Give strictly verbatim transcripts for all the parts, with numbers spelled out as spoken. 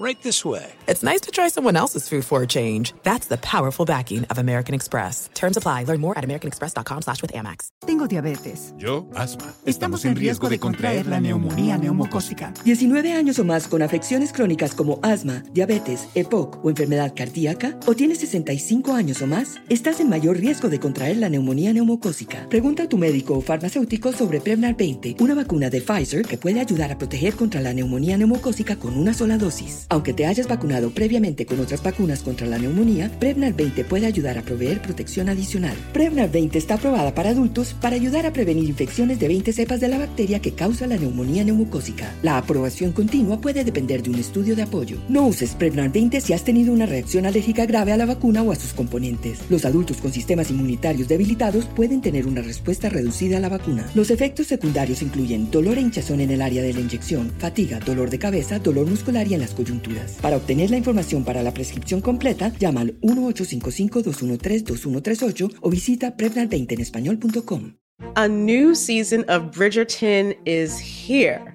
Right this way. It's nice to try someone else's food for a change. That's the powerful backing of American Express. Terms apply. Learn more at americanexpress.com slash with Amex. Tengo diabetes. Yo, asma. Estamos, Estamos en riesgo, riesgo de contraer la neumonía neumocócica. diecinueve años o más con afecciones crónicas como asma, diabetes, E P O C o enfermedad cardíaca, o tienes sesenta y cinco años o más, estás en mayor riesgo de contraer la neumonía neumocócica. Pregunta a tu médico o farmacéutico sobre Prevnar veinte, una vacuna de Pfizer que puede ayudar a proteger contra la neumonía neumocócica con una sola dosis. Aunque te hayas vacunado previamente con otras vacunas contra la neumonía, Prevnar veinte puede ayudar a proveer protección adicional. Prevnar veinte está aprobada para adultos para ayudar a prevenir infecciones de veinte cepas de la bacteria que causa la neumonía neumocócica. La aprobación continua puede depender de un estudio de apoyo. No uses Prevnar veinte si has tenido una reacción alérgica grave a la vacuna o a sus componentes. Los adultos con sistemas inmunitarios debilitados pueden tener una respuesta reducida a la vacuna. Los efectos secundarios incluyen dolor e hinchazón en el área de la inyección, fatiga, dolor de cabeza, dolor muscular y en las coyunturas. Para obtener la información para la prescripción completa, llama al one eight five five, two one three, two one three eight o visita prevnar veinte en español punto com. A new season of Bridgerton is here.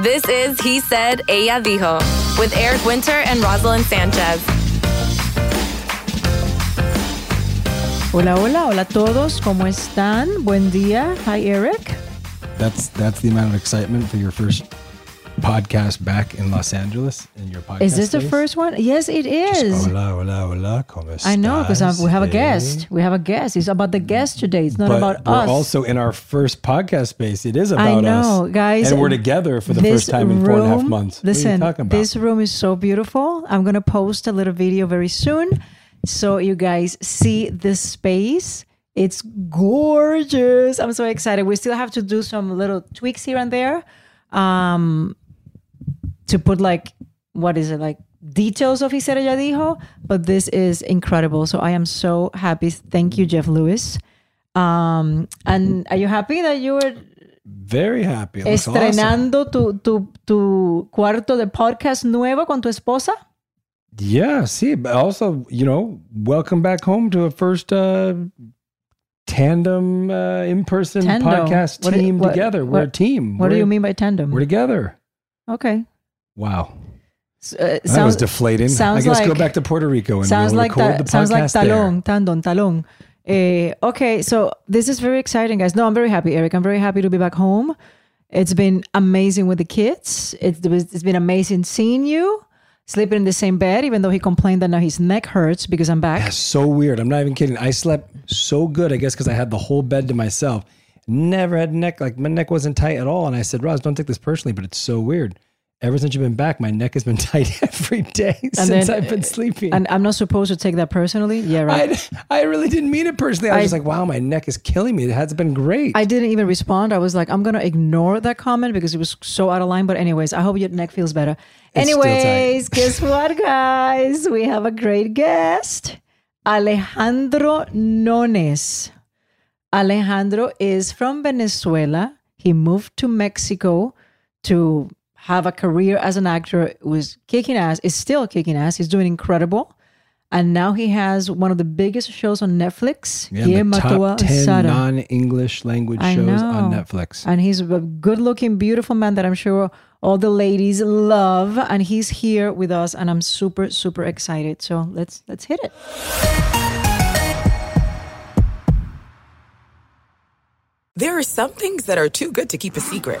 This is He Said, Ella Dijo, with Eric Winter and Rosalind Sanchez. Hola, hola, hola a todos. ¿Cómo están? Buen día. Hi, Eric. That's that's the amount of excitement for your first podcast back in Los Angeles. In your podcast, is this days? The first one? Yes, it is. Just, hola, hola, hola. ¿Cómo estás? I know, because we have a guest. We have a guest. It's about the guest today. It's not but about we're us. We're also in our first podcast space. It is about us. I know, us. Guys. And we're together for the first time in room, four and a half months. Listen, what are you talking about? This room is so beautiful. I'm going to post a little video very soon so you guys see this space. It's gorgeous. I'm so excited. We still have to do some little tweaks here and there. Um, to put like, what is it, like details of He Said, Ella Dijo, but this is incredible. So I am so happy. Thank you, Jeff Lewis. Um, and are you happy that you were very happy? Estrenando awesome. tu, tu, tu cuarto de podcast nuevo con tu esposa? Yeah, see, but also, you know, welcome back home to a first, uh, tandem, uh, in-person tandem. Podcast what team you, what, together. We're what, a team. What We're, do you mean by tandem? We're together. Okay. Wow. So, uh, that sounds, was deflating. Sounds I guess like, go back to Puerto Rico and sounds we'll like record that, the sounds podcast like talón, there. Tandon, talón. Uh, okay, so this is very exciting, guys. No, I'm very happy, Eric. I'm very happy to be back home. It's been amazing with the kids. It's, it's been amazing seeing you. Sleeping in the same bed, even though he complained that now his neck hurts because I'm back. That's so weird. I'm not even kidding. I slept so good, I guess, because I had the whole bed to myself. Never had neck, like my neck wasn't tight at all. And I said, Roz, don't take this personally, but it's so weird. Ever since you've been back, my neck has been tight every day and since then, I've been sleeping. And I'm not supposed to take that personally? Yeah, right. I, I really didn't mean it personally. I was I, just like, wow, my neck is killing me. It hasn't been great. I didn't even respond. I was like, I'm going to ignore that comment because it was so out of line. But anyways, I hope your neck feels better. It's anyways, guess what, guys? We have a great guest. Alejandro Nones. Alejandro is from Venezuela. He moved to Mexico to have a career as an actor. It was kicking ass. It's still kicking ass. He's doing incredible. And now he has one of the biggest shows on Netflix. Yeah, Quién mató a sara. Non-English language I shows know. on Netflix. And he's a good-looking, beautiful man that I'm sure all the ladies love. And he's here with us, and I'm super, super excited. So let's let's hit it. There are some things that are too good to keep a secret.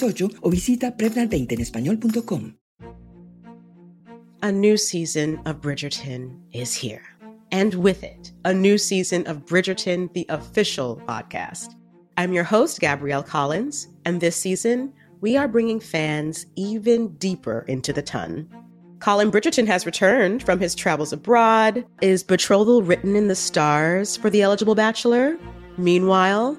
eight o visita prevnar veinte en español punto com. A new season of Bridgerton is here. And with it, a new season of Bridgerton, the official podcast. I'm your host, Gabrielle Collins, and this season, we are bringing fans even deeper into the ton. Colin Bridgerton has returned from his travels abroad. Is betrothal written in the stars for the eligible bachelor? Meanwhile,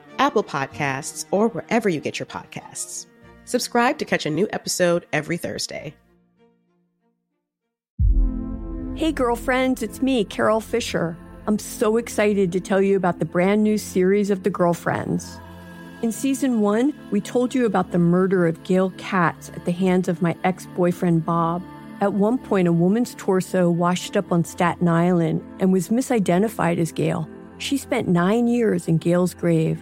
Apple Podcasts, or wherever you get your podcasts. Subscribe to catch a new episode every Thursday. Hey, girlfriends, it's me, Carol Fisher. I'm so excited to tell you about the brand new series of The Girlfriends. In season one, we told you about the murder of Gail Katz at the hands of my ex-boyfriend, Bob. At one point, a woman's torso washed up on Staten Island and was misidentified as Gail. She spent nine years in Gail's grave,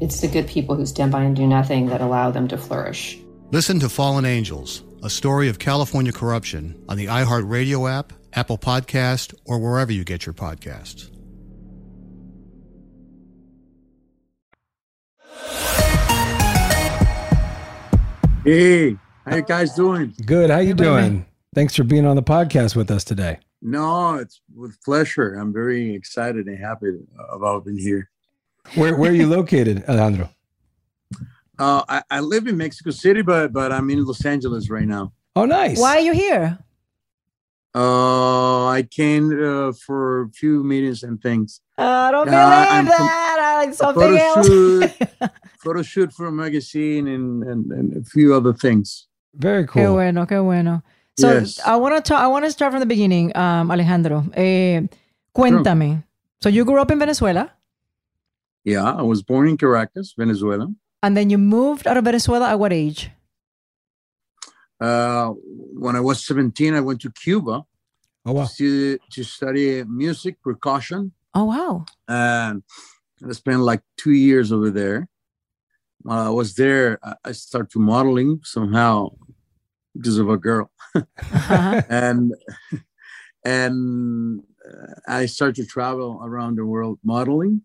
It's the good people who stand by and do nothing that allow them to flourish. Listen to Fallen Angels, a story of California corruption on the iHeartRadio app, Apple Podcast, or wherever you get your podcasts. Hey, how you guys doing? Good. How you doing? Thanks for being on the podcast with us today. No, it's with pleasure. I'm very excited and happy about being here. Where Where are you located, Alejandro? Uh, I, I live in Mexico City, but but I'm in Los Angeles right now. Oh, nice. Why are you here? Uh, I came uh, for a few meetings and things. I don't uh, believe that. I like something else. Shoot, photo shoot for a magazine and, and, and a few other things. Very cool. Qué bueno, qué bueno. So yes. I want to talk. I want to start from the beginning, um, Alejandro. Eh, cuéntame. Sure. So you grew up in Venezuela. Yeah, I was born in Caracas, Venezuela. And then you moved out of Venezuela at what age? Uh, when I was seventeen, I went to Cuba oh, wow. to, to study music percussion. Oh, wow. And I spent like two years over there. While I was there, I started modeling somehow because of a girl. uh-huh. And and I started to travel around the world modeling.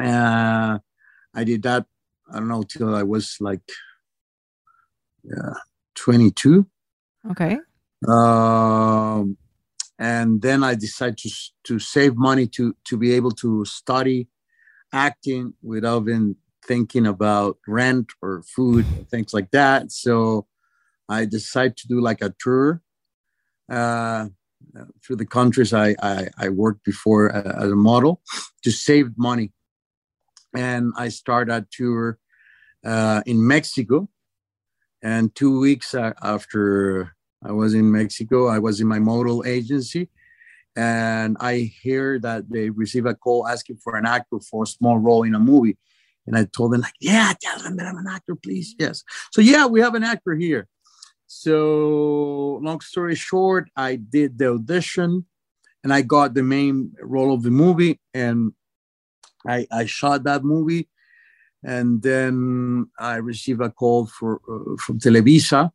Uh, I did that, I don't know, till I was like yeah, twenty-two. Okay. Um, and then I decided to to save money to to be able to study acting without even thinking about rent or food, things like that. So I decided to do like a tour uh, through the countries I, I, I worked before as a model to save money. And I started a tour uh, in Mexico. And two weeks after I was in Mexico, I was in my model agency. And I hear that they receive a call asking for an actor for a small role in a movie. And I told them, like, yeah, tell them that I'm an actor, please. Yes. So, yeah, we have an actor here. So long story short, I did the audition and I got the main role of the movie. And I, I shot that movie, and then I received a call for, uh, from Televisa.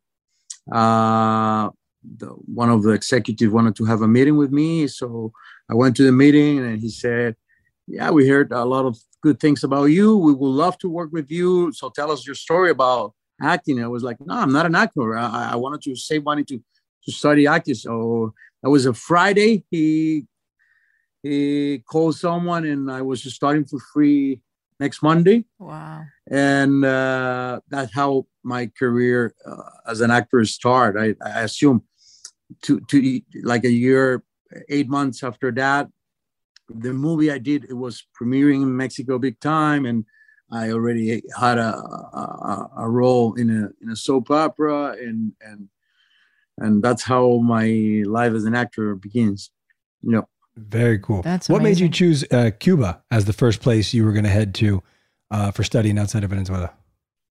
Uh, the, one of the executives wanted to have a meeting with me, so I went to the meeting, and he said, yeah, we heard a lot of good things about you. We would love to work with you, so tell us your story about acting. I was like, no, I'm not an actor. I, I wanted to save money to, to study acting. So that was a Friday. He... He called someone, and I was just starting for free next Monday. Wow! And uh, that's how my career uh, as an actor started. I, I assume to to like a year, eight months after that, the movie I did, it was premiering in Mexico big time, and I already had a a, a role in a in a soap opera, and and and that's how my life as an actor begins. You know. Very cool. That's amazing. What made you choose uh, Cuba as the first place you were going to head to uh, for studying outside of Venezuela?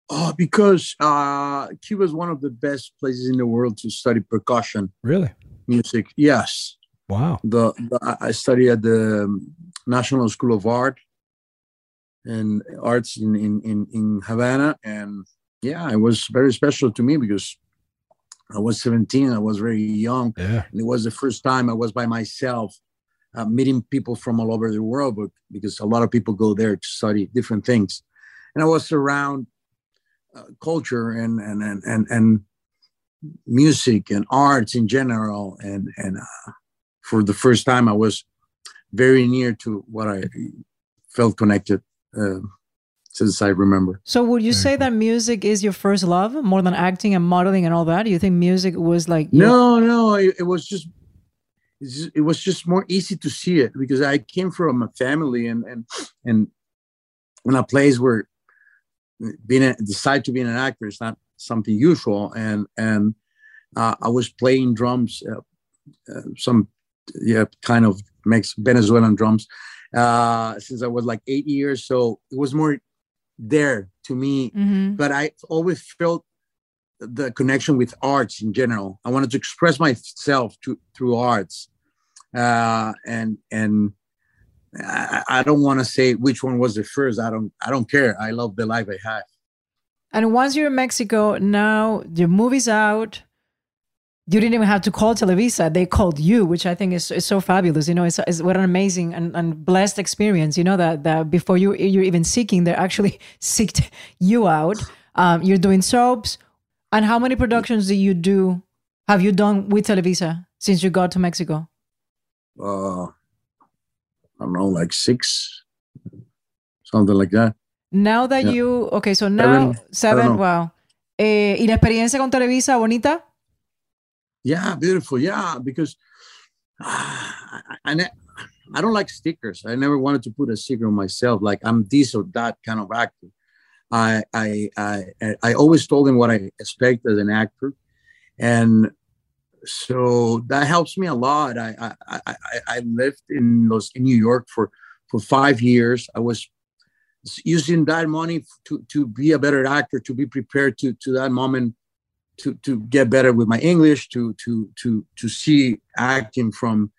Oh, because uh, Cuba is one of the best places in the world to study percussion. Really? Music, yes. Wow. The, the I studied at the National School of Art and Arts in, in, in, in Havana. And yeah, it was very special to me because I was seventeen. I was very young. Yeah. And it was the first time I was by myself. Uh, meeting people from all over the world, but because a lot of people go there to study different things, and I was around uh, culture and and and and and music and arts in general, and and uh, for the first time I was very near to what I felt connected uh, since I remember. So, would you say that music is your first love more than acting and modeling and all that? Do you think music was like you? No, no, it, it was just. It was just more easy to see it because I came from a family and and and in a place where being a, decide to be an actor is not something usual. And and uh, I was playing drums, uh, uh, some yeah kind of Mex- Venezuelan drums, uh, since I was like eight years. So it was more there to me. Mm-hmm. But I always felt the connection with arts in general. I wanted to express myself to, through arts. Uh, and and I, I don't want to say which one was the first. I don't I don't care. I love the life I had. And once you're in Mexico, now your movie's out. You didn't even have to call Televisa. They called you, which I think is, is so fabulous. You know, it's, it's what an amazing and, and blessed experience. You know, that that before you, you're even seeking, they're actually seeked you out. Um, you're doing soaps. And how many productions do you do? Have you done with Televisa since you got to Mexico? Uh, I don't know, like six, something like that. Now that yeah. you, okay, so now seven, seven wow. Eh, ¿y la experiencia con Televisa, bonita? Yeah, beautiful. Yeah, because uh, I, I, ne- I don't like stickers. I never wanted to put a sticker on myself. Like I'm this or that kind of actor. I I I, I always told them what I expect as an actor, and so that helps me a lot. I I I, I lived in Los in New York for, for five years. I was using that money to, to be a better actor, to be prepared to to that moment. To, to get better with my English, to to to to see acting from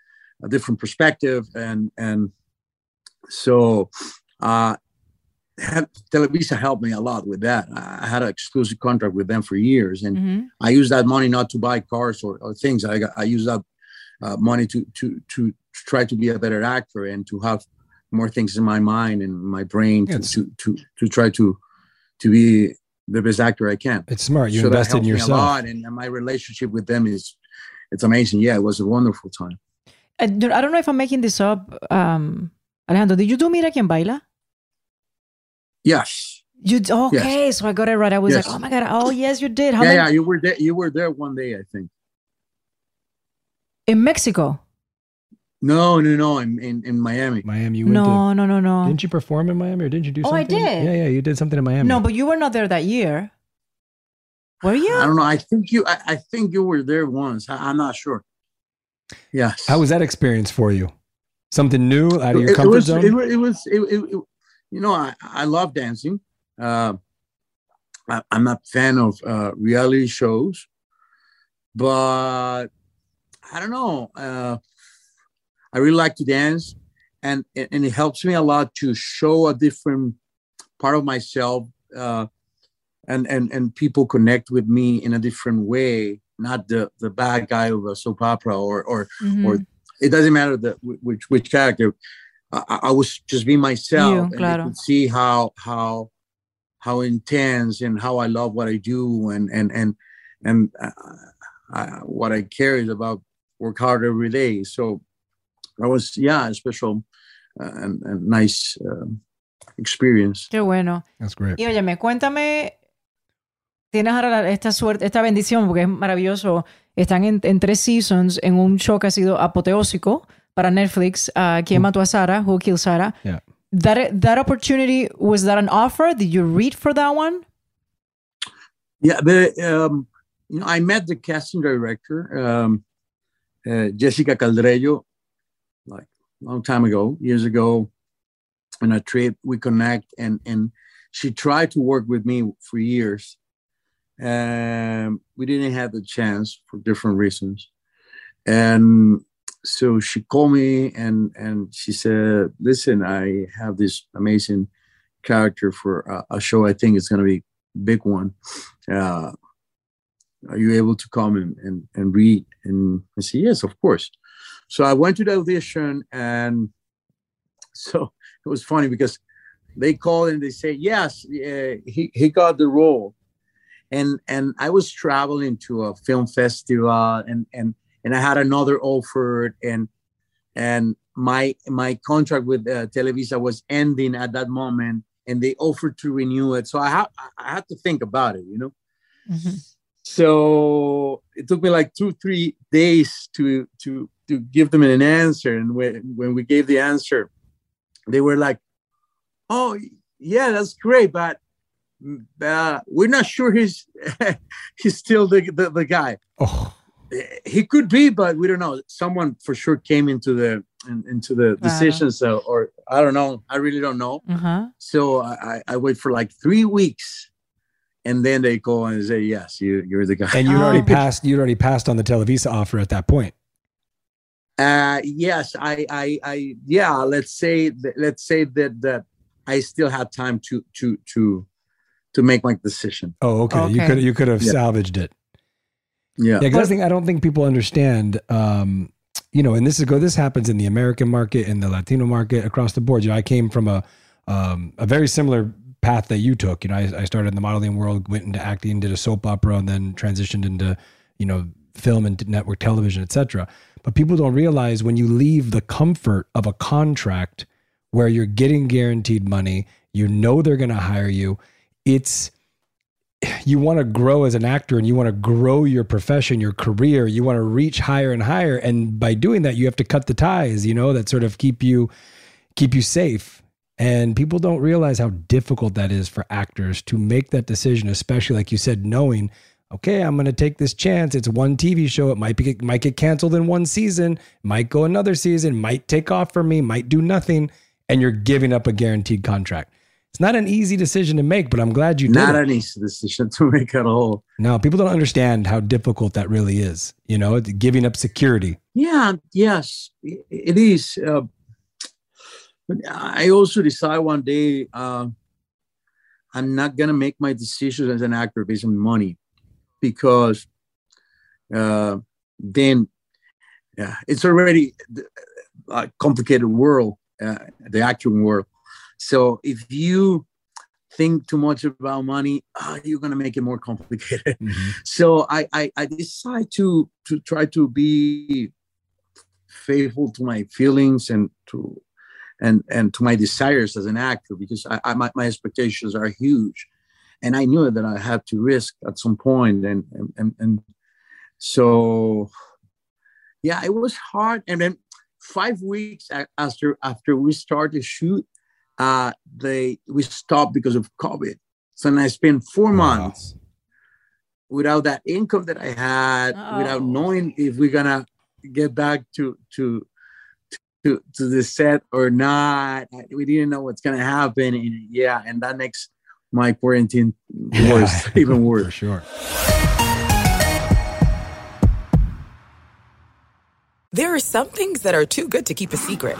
a different perspective, and and so uh, Televisa helped me a lot with that. I had an exclusive contract with them for years, and mm-hmm. I used that money not to buy cars or, or things. I I used that uh, money to to to try to be a better actor and to have more things in my mind and my brain to yes. to, to to try to to be the best actor I can. It's smart. You so invested in yourself. Me a lot, and my relationship with them is, it's amazing. Yeah, it was a wonderful time. I don't know if I'm making this up. Um, Alejandro, did you do Mira Quien Baila? Yes. You okay? Yes. So I got it right. I was yes. like, oh my God. Oh yes, you did. How yeah, many... yeah. You were there. You were there one day, I think. In Mexico. No, no, no. I'm in, in Miami. Miami, you went no, to... No, no, no, no. Didn't you perform in Miami or didn't you do something? Oh, I did. Yeah, yeah, you did something in Miami. No, but you were not there that year. Were you? I don't know. I think you I, I think you were there once. I, I'm not sure. Yes. How was that experience for you? Something new out of your it, comfort it was, zone? It was, it was it, it, it, you know, I, I love dancing. Uh, I, I'm not a fan of uh, reality shows, but I don't know. Uh, I really like to dance, and and it helps me a lot to show a different part of myself, uh, and and and people connect with me in a different way. Not the, the bad guy of a soap opera, or or mm-hmm. or it doesn't matter the which which character. I, I was just being myself, you, and claro. You could see how how how intense and how I love what I do, and and and and uh, I, what I care is about work hard every day. So. I was, yeah, a special uh, and, and nice uh, experience. Qué bueno. That's great. Y óyeme, cuéntame, tienes ahora esta suerte, esta bendición, porque es maravilloso. Están en, en tres seasons en un show que ha sido apoteósico para Netflix, uh, ¿Quién mató a Sara? Who Killed Sara? Yeah. That, that opportunity, was that an offer? Did you read for that one? Yeah, the, um, you know, I met the casting director, um, uh, Jessica Caldrello, like a long time ago, years ago, on a trip, we connect, and, and she tried to work with me for years. Um, we didn't have the chance for different reasons. And so she called me, and, and she said, listen, I have this amazing character for a, a show. I think it's going to be a big one. Uh, are you able to come and, and, and read? And I said, yes, of course. So I went to the audition, and so it was funny because they called and they say, yes, uh, he, he got the role. And and I was traveling to a film festival, and and, and I had another offer, and and my my contract with uh, Televisa was ending at that moment, and they offered to renew it. So I, ha- I had to think about it, you know? Mm-hmm. So it took me like two, three days to to to give them an answer. And when, when we gave the answer, they were like, oh, yeah, that's great. But uh, we're not sure he's he's still the, the, the guy. Oh. He could be, but we don't know. Someone for sure came into the in, into the wow. decisions, uh, or I don't know. I really don't know. Uh-huh. So I, I wait for like three weeks, and then they go and say, "Yes, you you're the guy." And you oh. already passed. You already passed on the Televisa offer at that point. Uh, yes, I, I, I, yeah. Let's say, th- let's say that that I still had time to to to to make my decision. Oh, okay. okay. You could you could have yeah. salvaged it. Yeah, because yeah, I think I don't think people understand. Um, you know, and this is go. This happens in the American market, in the Latino market, across the board. You know, I came from a um, a very similar path that you took. You know, I, I started in the modeling world, went into acting, did a soap opera, and then transitioned into you know film and network television, et cetera. But people don't realize when you leave the comfort of a contract where you're getting guaranteed money, you know they're going to hire you. It's, you want to grow as an actor and you want to grow your profession, your career, you want to reach higher and higher. And by doing that, you have to cut the ties, you know, that sort of keep you, keep you safe. And people don't realize how difficult that is for actors to make that decision, especially like you said, knowing okay, I'm going to take this chance. It's one T V show. It might be, it might get canceled in one season, might go another season, might take off for me, might do nothing. And you're giving up a guaranteed contract. It's not an easy decision to make, but I'm glad you did. Not an easy decision to make at all. No, people don't understand how difficult that really is. You know, giving up security. Yeah, yes, it is. Uh, but I also decide one day, uh, I'm not going to make my decisions as an actor based on money. Because uh, then yeah, it's already a complicated world, uh, the acting world. So if you think too much about money, uh, you're going to make it more complicated. Mm-hmm. So I, I, I decide to, to try to be faithful to my feelings and to and, and to my desires as an actor, because I, I, my, my expectations are huge. And I knew that I had to risk at some point. And, and, and, and so, yeah, it was hard. And then five weeks after after we started to shoot, uh, they we stopped because of COVID. So then I spent four wow. months without that income that I had, oh. without knowing if we're going to get back to, to to to the set or not. We didn't know what's going to happen. And, yeah, and that next... my quarantine was yeah. even worse. For sure. There are some things that are too good to keep a secret.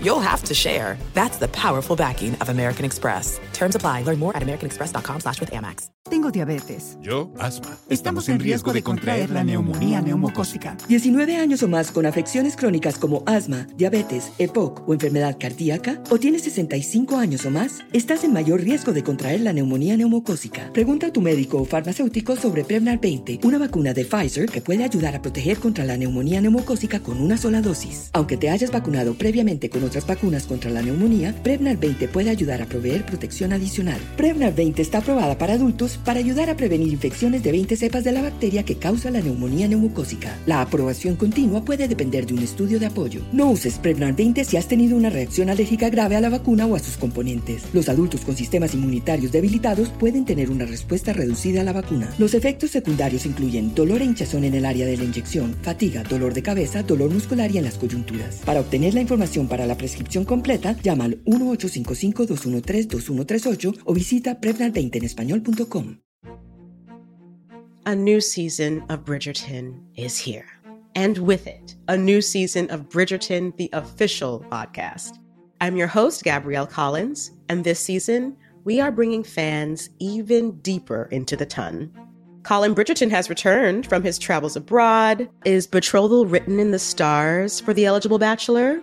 you'll have to share. That's the powerful backing of American Express. Terms apply. Learn more at americanexpress.com slash with Amex. Tengo diabetes. Yo, asma. Estamos, Estamos en, en riesgo, riesgo de contraer, contraer la neumonía neumocócica. diecinueve años o más con afecciones crónicas como asma, diabetes, E P O C o enfermedad cardíaca, o tienes sesenta y cinco años o más, estás en mayor riesgo de contraer la neumonía neumocócica. Pregunta a tu médico o farmacéutico sobre Prevnar veinte, una vacuna de Pfizer que puede ayudar a proteger contra la neumonía neumocócica con una sola dosis. Aunque te hayas vacunado previamente con otras vacunas contra la neumonía, Prevnar veinte puede ayudar a proveer protección adicional. Prevnar veinte está aprobada para adultos para ayudar a prevenir infecciones de veinte cepas de la bacteria que causa la neumonía neumocócica. La aprobación continua puede depender de un estudio de apoyo. No uses Prevnar veinte si has tenido una reacción alérgica grave a la vacuna o a sus componentes. Los adultos con sistemas inmunitarios debilitados pueden tener una respuesta reducida a la vacuna. Los efectos secundarios incluyen dolor e hinchazón en el área de la inyección, fatiga, dolor de cabeza, dolor muscular y en las coyunturas. Para obtener la información para la prescripción completa, llama al one eight five five, two one three, two one three eight o visita prevnar veinte en español punto com. A new season of Bridgerton is here. And with it, a new season of Bridgerton, the official podcast. I'm your host, Gabrielle Collins, and this season, we are bringing fans even deeper into the ton. Colin Bridgerton has returned from his travels abroad. Is betrothal written in the stars for the eligible bachelor?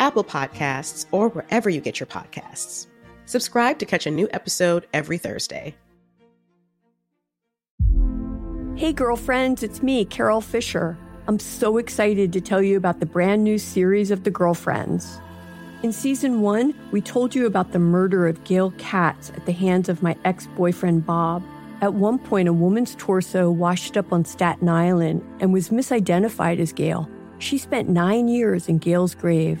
Apple Podcasts, or wherever you get your podcasts. Subscribe to catch a new episode every Thursday. Hey, girlfriends, it's me, Carol Fisher. I'm so excited to tell you about the brand new series of The Girlfriends. In season one, we told you about the murder of Gail Katz at the hands of my ex-boyfriend, Bob. At one point, a woman's torso washed up on Staten Island and was misidentified as Gail. She spent nine years in Gail's grave,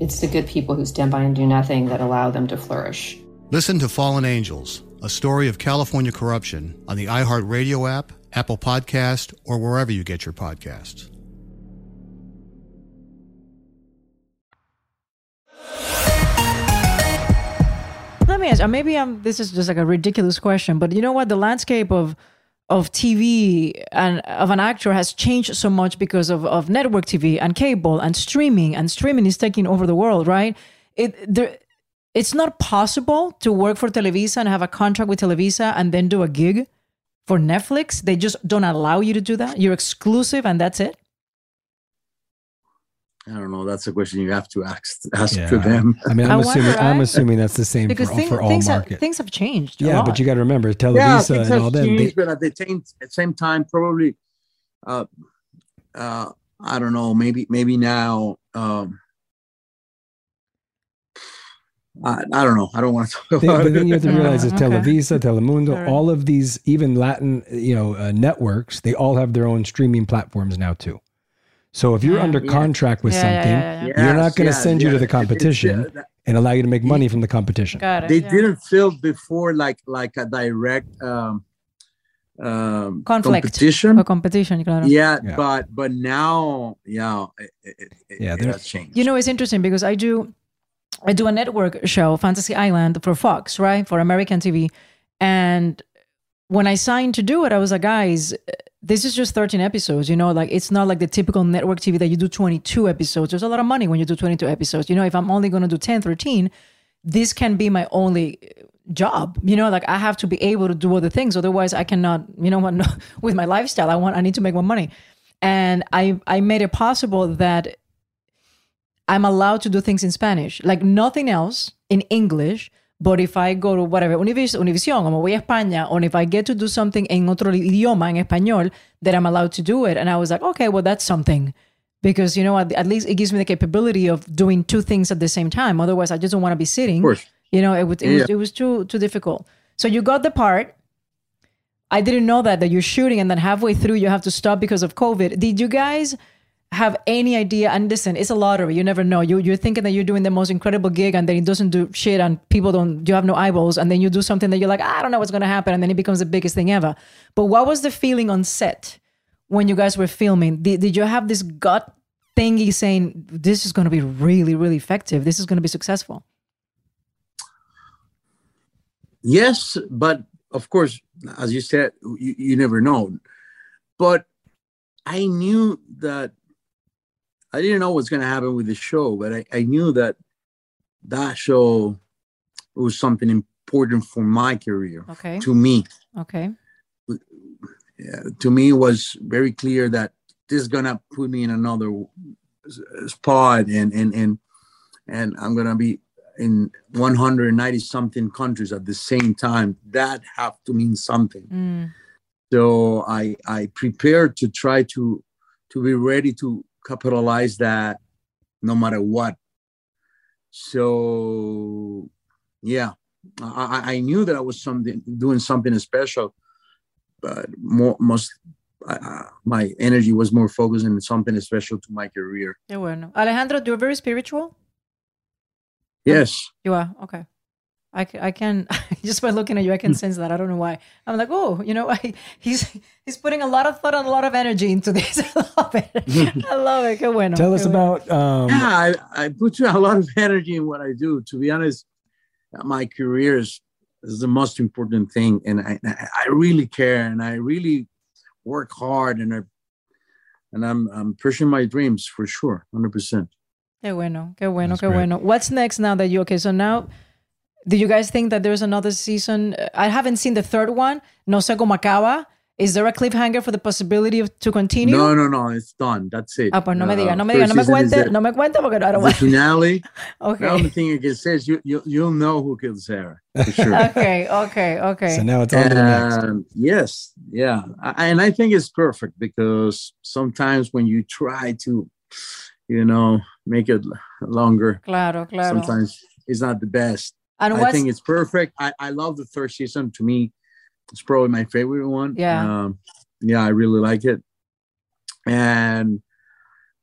It's the good people who stand by and do nothing that allow them to flourish. Listen to Fallen Angels, a story of California corruption on the iHeartRadio app, Apple Podcast, or wherever you get your podcasts. Let me ask, or maybe I'm, this is just like a ridiculous question, but you know what? The landscape of of T V and of an actor has changed so much because of, of network T V and cable and streaming, and streaming is taking over the world, right? It there, It's not possible to work for Televisa and have a contract with Televisa and then do a gig for Netflix. They just don't allow you to do that. You're exclusive and that's it. I don't know. That's a question you have to ask ask yeah. to them. I mean, I'm I assuming wonder, right? I'm assuming that's the same because for, things, for all things markets. Have, things have changed. Yeah, but you got to remember, Televisa yeah, and all that. They, but at the same, at same time, probably, uh, uh, I don't know. Maybe maybe now, um, I, I don't know. I don't want to talk about. But it. Then you have to realize it's yeah, okay. Televisa, Telemundo, all, right. all of these, even Latin, you know, uh, networks. They all have their own streaming platforms now too. So if you're yeah, under yeah. contract with yeah, something, yeah, yeah, yeah. you're yes, not going to yes, send yes. you to the competition it, it, uh, and allow you to make money from the competition. Got it, they yeah. didn't feel before like like a direct um, um, conflict competition. Or competition, claro. Yeah, yeah, but but now, yeah, it, it, yeah, it has changed. You know, it's interesting because I do I do a network show, Fantasy Island, for Fox, right, for American T V, and when I signed to do it, I was like, guys. This is just thirteen episodes, you know, like it's not like the typical network T V that you do twenty-two episodes. There's a lot of money when you do twenty-two episodes. You know, if I'm only going to do ten, thirteen, this can be my only job. You know, like I have to be able to do other things. Otherwise I cannot, you know what, with my lifestyle, I want, I need to make more money. And I, I made it possible that I'm allowed to do things in Spanish, like nothing else in English. But if I go to whatever, Univision, or me voy a España, or if I get to do something en otro idioma, en español, that I'm allowed to do it. And I was like, okay, well, that's something. Because, you know, at, at least it gives me the capability of doing two things at the same time. Otherwise, I just don't want to be sitting. Of course. You know, it, would, it, yeah. was, it was too too difficult. So you got the part. I didn't know that, that you're shooting, and then halfway through, you have to stop because of COVID. Did you guys have any idea. And listen, it's a lottery. You never know. You, you're thinking that you're doing the most incredible gig and then it doesn't do shit and people don't, you have no eyeballs. And then you do something that you're like, I don't know what's going to happen. And then it becomes the biggest thing ever. But what was the feeling on set when you guys were filming? Did, did you have this gut thingy saying, this is going to be really, really effective. This is going to be successful? Yes, but of course, as you said, you, you never know. But I knew that, I didn't know what's going to happen with the show, but I, I knew that that show was something important for my career. Okay. To me. Okay. Yeah, to me, it was very clear that this is going to put me in another spot, and, and, and, and I'm going to be in one hundred ninety something countries at the same time. That have to mean something. Mm. So I, I prepared to try to, to be ready to capitalize that no matter what. So yeah, I, I knew that I was something, doing something special, but more, most, uh, my energy was more focused on something special to my career. You were. No. Alejandro, you're very spiritual? Yes. You are? Okay. I, I can, just by looking at you, I can sense that. I don't know why. I'm like, oh, you know, I, he's he's putting a lot of thought and a lot of energy into this. I love it. I love it. Qué bueno. Tell us about... Um... Yeah, I, I put a lot of energy in what I do. To be honest, my career is, is the most important thing. And I, I really care. And I really work hard. And, I, and I'm, I'm pushing my dreams for sure, one hundred percent. Qué bueno. Qué bueno. That's qué great. Bueno. What's next now that you... Okay, so now... Do you guys think that there's another season? I haven't seen the third one. No sé cómo acaba. Is there a cliffhanger for the possibility of, to continue? No, no, no. It's done. That's it. Ah, pues no, no me diga. No me diga. No me cuente. No me cuente porque I don't want. The finale. Okay. The only thing I can say is you, you, you'll know who killed Sarah. For sure. Okay, okay, okay. So now it's on to the next. Um, yes, yeah. I, and I think it's perfect because sometimes when you try to, you know, make it longer. Claro, claro. Sometimes it's not the best. I think it's perfect. I, I love the third season. To me, it's probably my favorite one. Yeah. Um, yeah, I really like it. And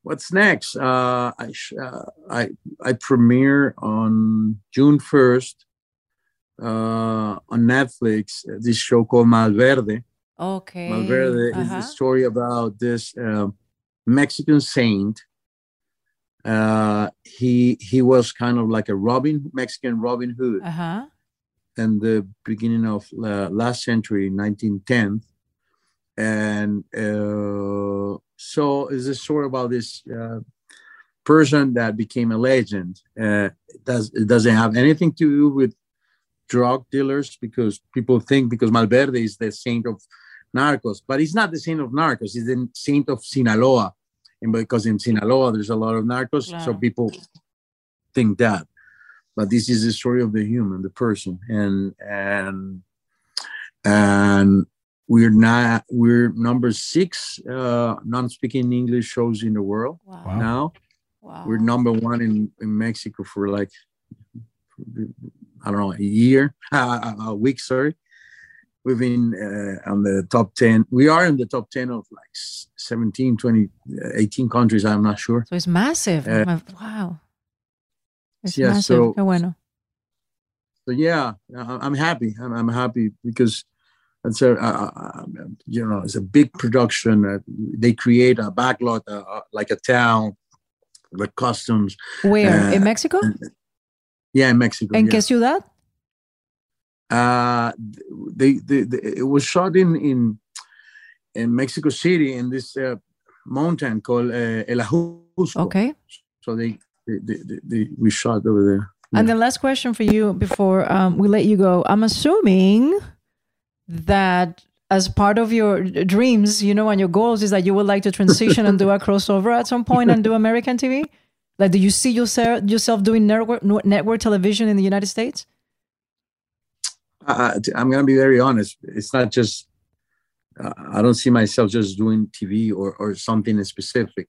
what's next? Uh, I, sh uh, I I premiere on June first uh, on Netflix, this show called Malverde. Okay. Malverde uh-huh. is the story about this uh, Mexican saint. Uh, he he was kind of like a Robin, Mexican Robin Hood, uh-huh. in the beginning of uh, last century, nineteen ten, and uh, so it's a story about this uh, person that became a legend. Uh, it, does, it doesn't have anything to do with drug dealers because people think because Malverde is the saint of Narcos, but he's not the saint of Narcos. He's the saint of Sinaloa. And because in Sinaloa, there's a lot of narcos, wow. so people think that. But this is the story of the human, the person, and and and we're not we're number six uh, non-speaking English shows in the world wow. Wow. now. Wow. We're number one in, in Mexico for like I don't know a year, uh, a week. Sorry, we've been uh, on the top ten. We are in the top ten of like. seventeen, twenty, eighteen countries, I'm not sure. So it's massive. Uh, wow. It's yeah, massive. So, Qué bueno. So yeah, I'm happy. I'm, I'm happy because it's a, uh, you know, it's a big production. Uh, they create a backlot, uh, uh, like a town, the customs. Where? Uh, in Mexico? And, yeah, in Mexico. ¿En yeah. qué ciudad? Uh, they, they, they, it was shot in, in, in Mexico City, in this uh, mountain called uh, El Ajusco. Okay. So they, they, they, they, they we shot over there. Yeah. And the last question for you before um, we let you go. I'm assuming that as part of your dreams, you know, and your goals is that you would like to transition and do a crossover at some point and do American T V. Like, do you see yourself yourself doing network network television in the United States? Uh, I'm gonna be very honest. It's not just. I don't see myself just doing T V or, or something specific.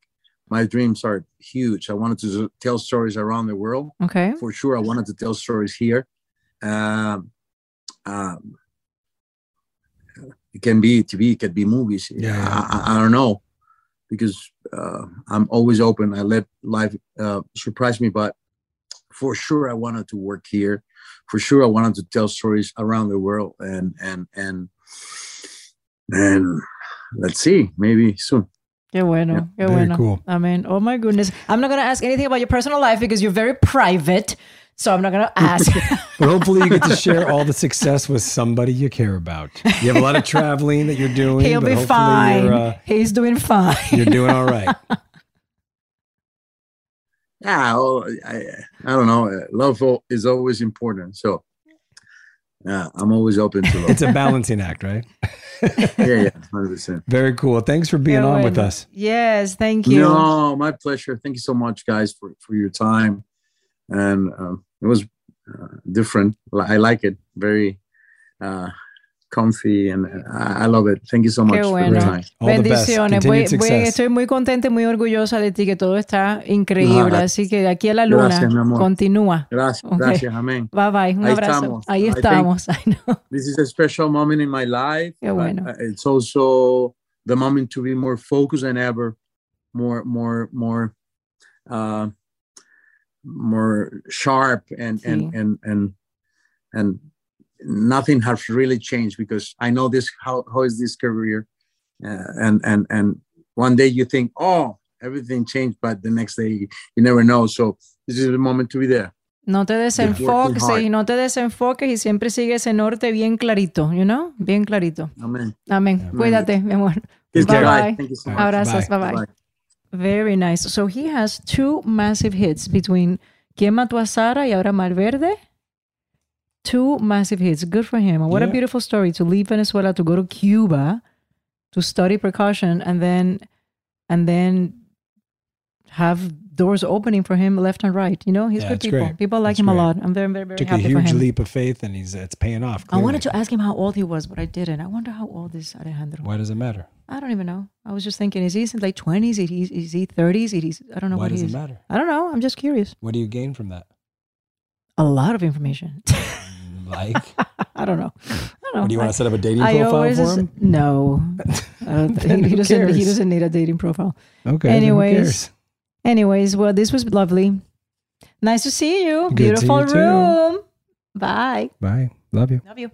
My dreams are huge. I wanted to tell stories around the world. Okay. For sure, I wanted to tell stories here. Um, um, it can be T V, it could be movies. Yeah. I, I don't know. because uh, I'm always open. I let life uh, surprise me, but for sure I wanted to work here. For sure I wanted to tell stories around the world, and and and and let's see, maybe soon. Qué bueno, yeah. Qué bueno. Very cool. I mean, oh my goodness. I'm not going to ask anything about your personal life because you're very private. So I'm not going to ask. But hopefully you get to share all the success with somebody you care about. You have a lot of traveling that you're doing. He'll but be fine. Uh, He's doing fine. You're doing all right. Yeah, well, I, I don't know. Love is always important. So yeah, I'm always open to love. It's a balancing act, right? Yeah, yeah, one hundred percent. Very cool. Thanks for being yeah, on well, with us. Yes, thank you. No, my pleasure. Thank you so much, guys, for, for your time. And um, it was uh, different. I like it. Very uh, comfy, and I, I love it. Thank you so much. Qué bueno. For your time. All Bendiciones. The best. Voy, voy, estoy muy contenta y muy orgullosa de ti, que todo está increíble. Ah, así que de aquí a la luna, gracias, mi amor. Continúa. Gracias, okay. Gracias. Amén. Bye bye. Un Ahí abrazo. Estamos. Ahí estamos. I think I know. This is a special moment in my life. Qué bueno. It's also the moment to be more focused than ever, more, more, more. Uh, more sharp and, sí. and, and, and, and nothing has really changed because I know this, how, how is this career? Uh, and, and, and one day you think, oh, everything changed, but the next day you, you never know. So this is the moment to be there. No te desenfoques, sí, no te desenfoques y siempre sigue ese norte bien clarito, you know? Bien clarito. Amén. Amén. Amén. Cuídate, mi amor. Bye bye. Bye. Thank you so much. Abrazos. Bye bye. Bye-bye. Very nice. So he has two massive hits between Quién mató a Sara y ahora Malverde. Two massive hits. Good for him. And what yeah. a beautiful story to leave Venezuela, to go to Cuba, to study percussion, and then and then have doors opening for him left and right. You know, he's yeah, good people. Great. People like that's him great. A lot. I'm very, very, very Took happy for him. Took a huge leap of faith, and he's it's paying off. Clearly. I wanted to ask him how old he was, but I didn't. I wonder how old is Alejandro. Why does it matter? I don't even know. I was just thinking, is he in late twenties? Is he, is he thirties? Is he, I don't know. Why what does he is. It matter? I don't know. I'm just curious. What do you gain from that? A lot of information. Like? I don't know. I don't know. What, do you want I, to set up a dating I profile for him? Is, no. I don't, he, he, doesn't, he doesn't need a dating profile. Okay. Anyways, anyways, well, this was lovely. Nice to see you. Good Beautiful see you room. Too. Bye. Bye. Love you. Love you.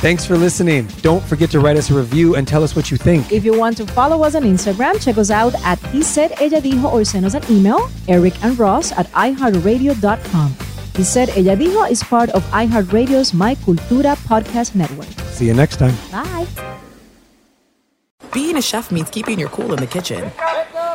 Thanks for listening. Don't forget to write us a review and tell us what you think. If you want to follow us on Instagram, check us out at He Said, Ella Dijo, or send us an email, Eric and Ross at i heart radio dot com. He Said, Ella Dijo is part of iHeartRadio's My Cultura podcast network. See you next time. Bye. Being a chef means keeping your cool in the kitchen.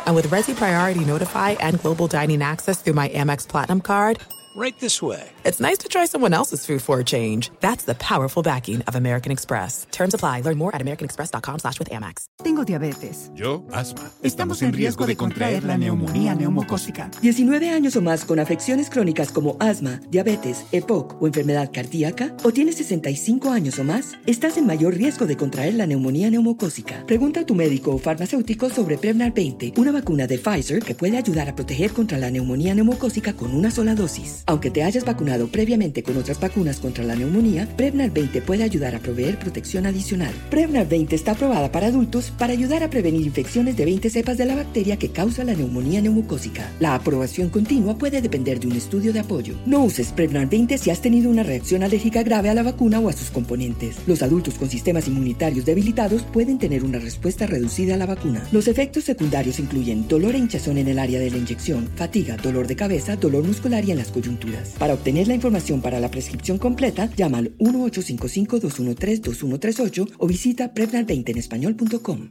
And with Resy Priority Notify and Global Dining Access through my Amex Platinum card... Right this way. It's nice to try someone else's food for a change. That's the powerful backing of American Express. Terms apply. Learn more at americanexpress.com slash with Amex. Tengo diabetes. Yo, asma. Estamos, Estamos en, en riesgo, riesgo de contraer la neumonía neumocócica. diecinueve años o más con afecciones crónicas como asma, diabetes, E P O C o enfermedad cardíaca, o tienes sesenta y cinco años o más, estás en mayor riesgo de contraer la neumonía neumocócica. Pregunta a tu médico o farmacéutico sobre Prevnar veinte, una vacuna de Pfizer que puede ayudar a proteger contra la neumonía neumocócica con una sola dosis. Aunque te hayas vacunado previamente con otras vacunas contra la neumonía, Prevnar veinte puede ayudar a proveer protección adicional. Prevnar veinte está aprobada para adultos para ayudar a prevenir infecciones de veinte cepas de la bacteria que causa la neumonía neumocócica. La aprobación continua puede depender de un estudio de apoyo. No uses Prevnar veinte si has tenido una reacción alérgica grave a la vacuna o a sus componentes. Los adultos con sistemas inmunitarios debilitados pueden tener una respuesta reducida a la vacuna. Los efectos secundarios incluyen dolor e hinchazón en el área de la inyección, fatiga, dolor de cabeza, dolor muscular y en las coyunturas. Para obtener la información para la prescripción completa, llama al one eight five five, two one three, two one three eight o visita prevnar veinte en español punto com.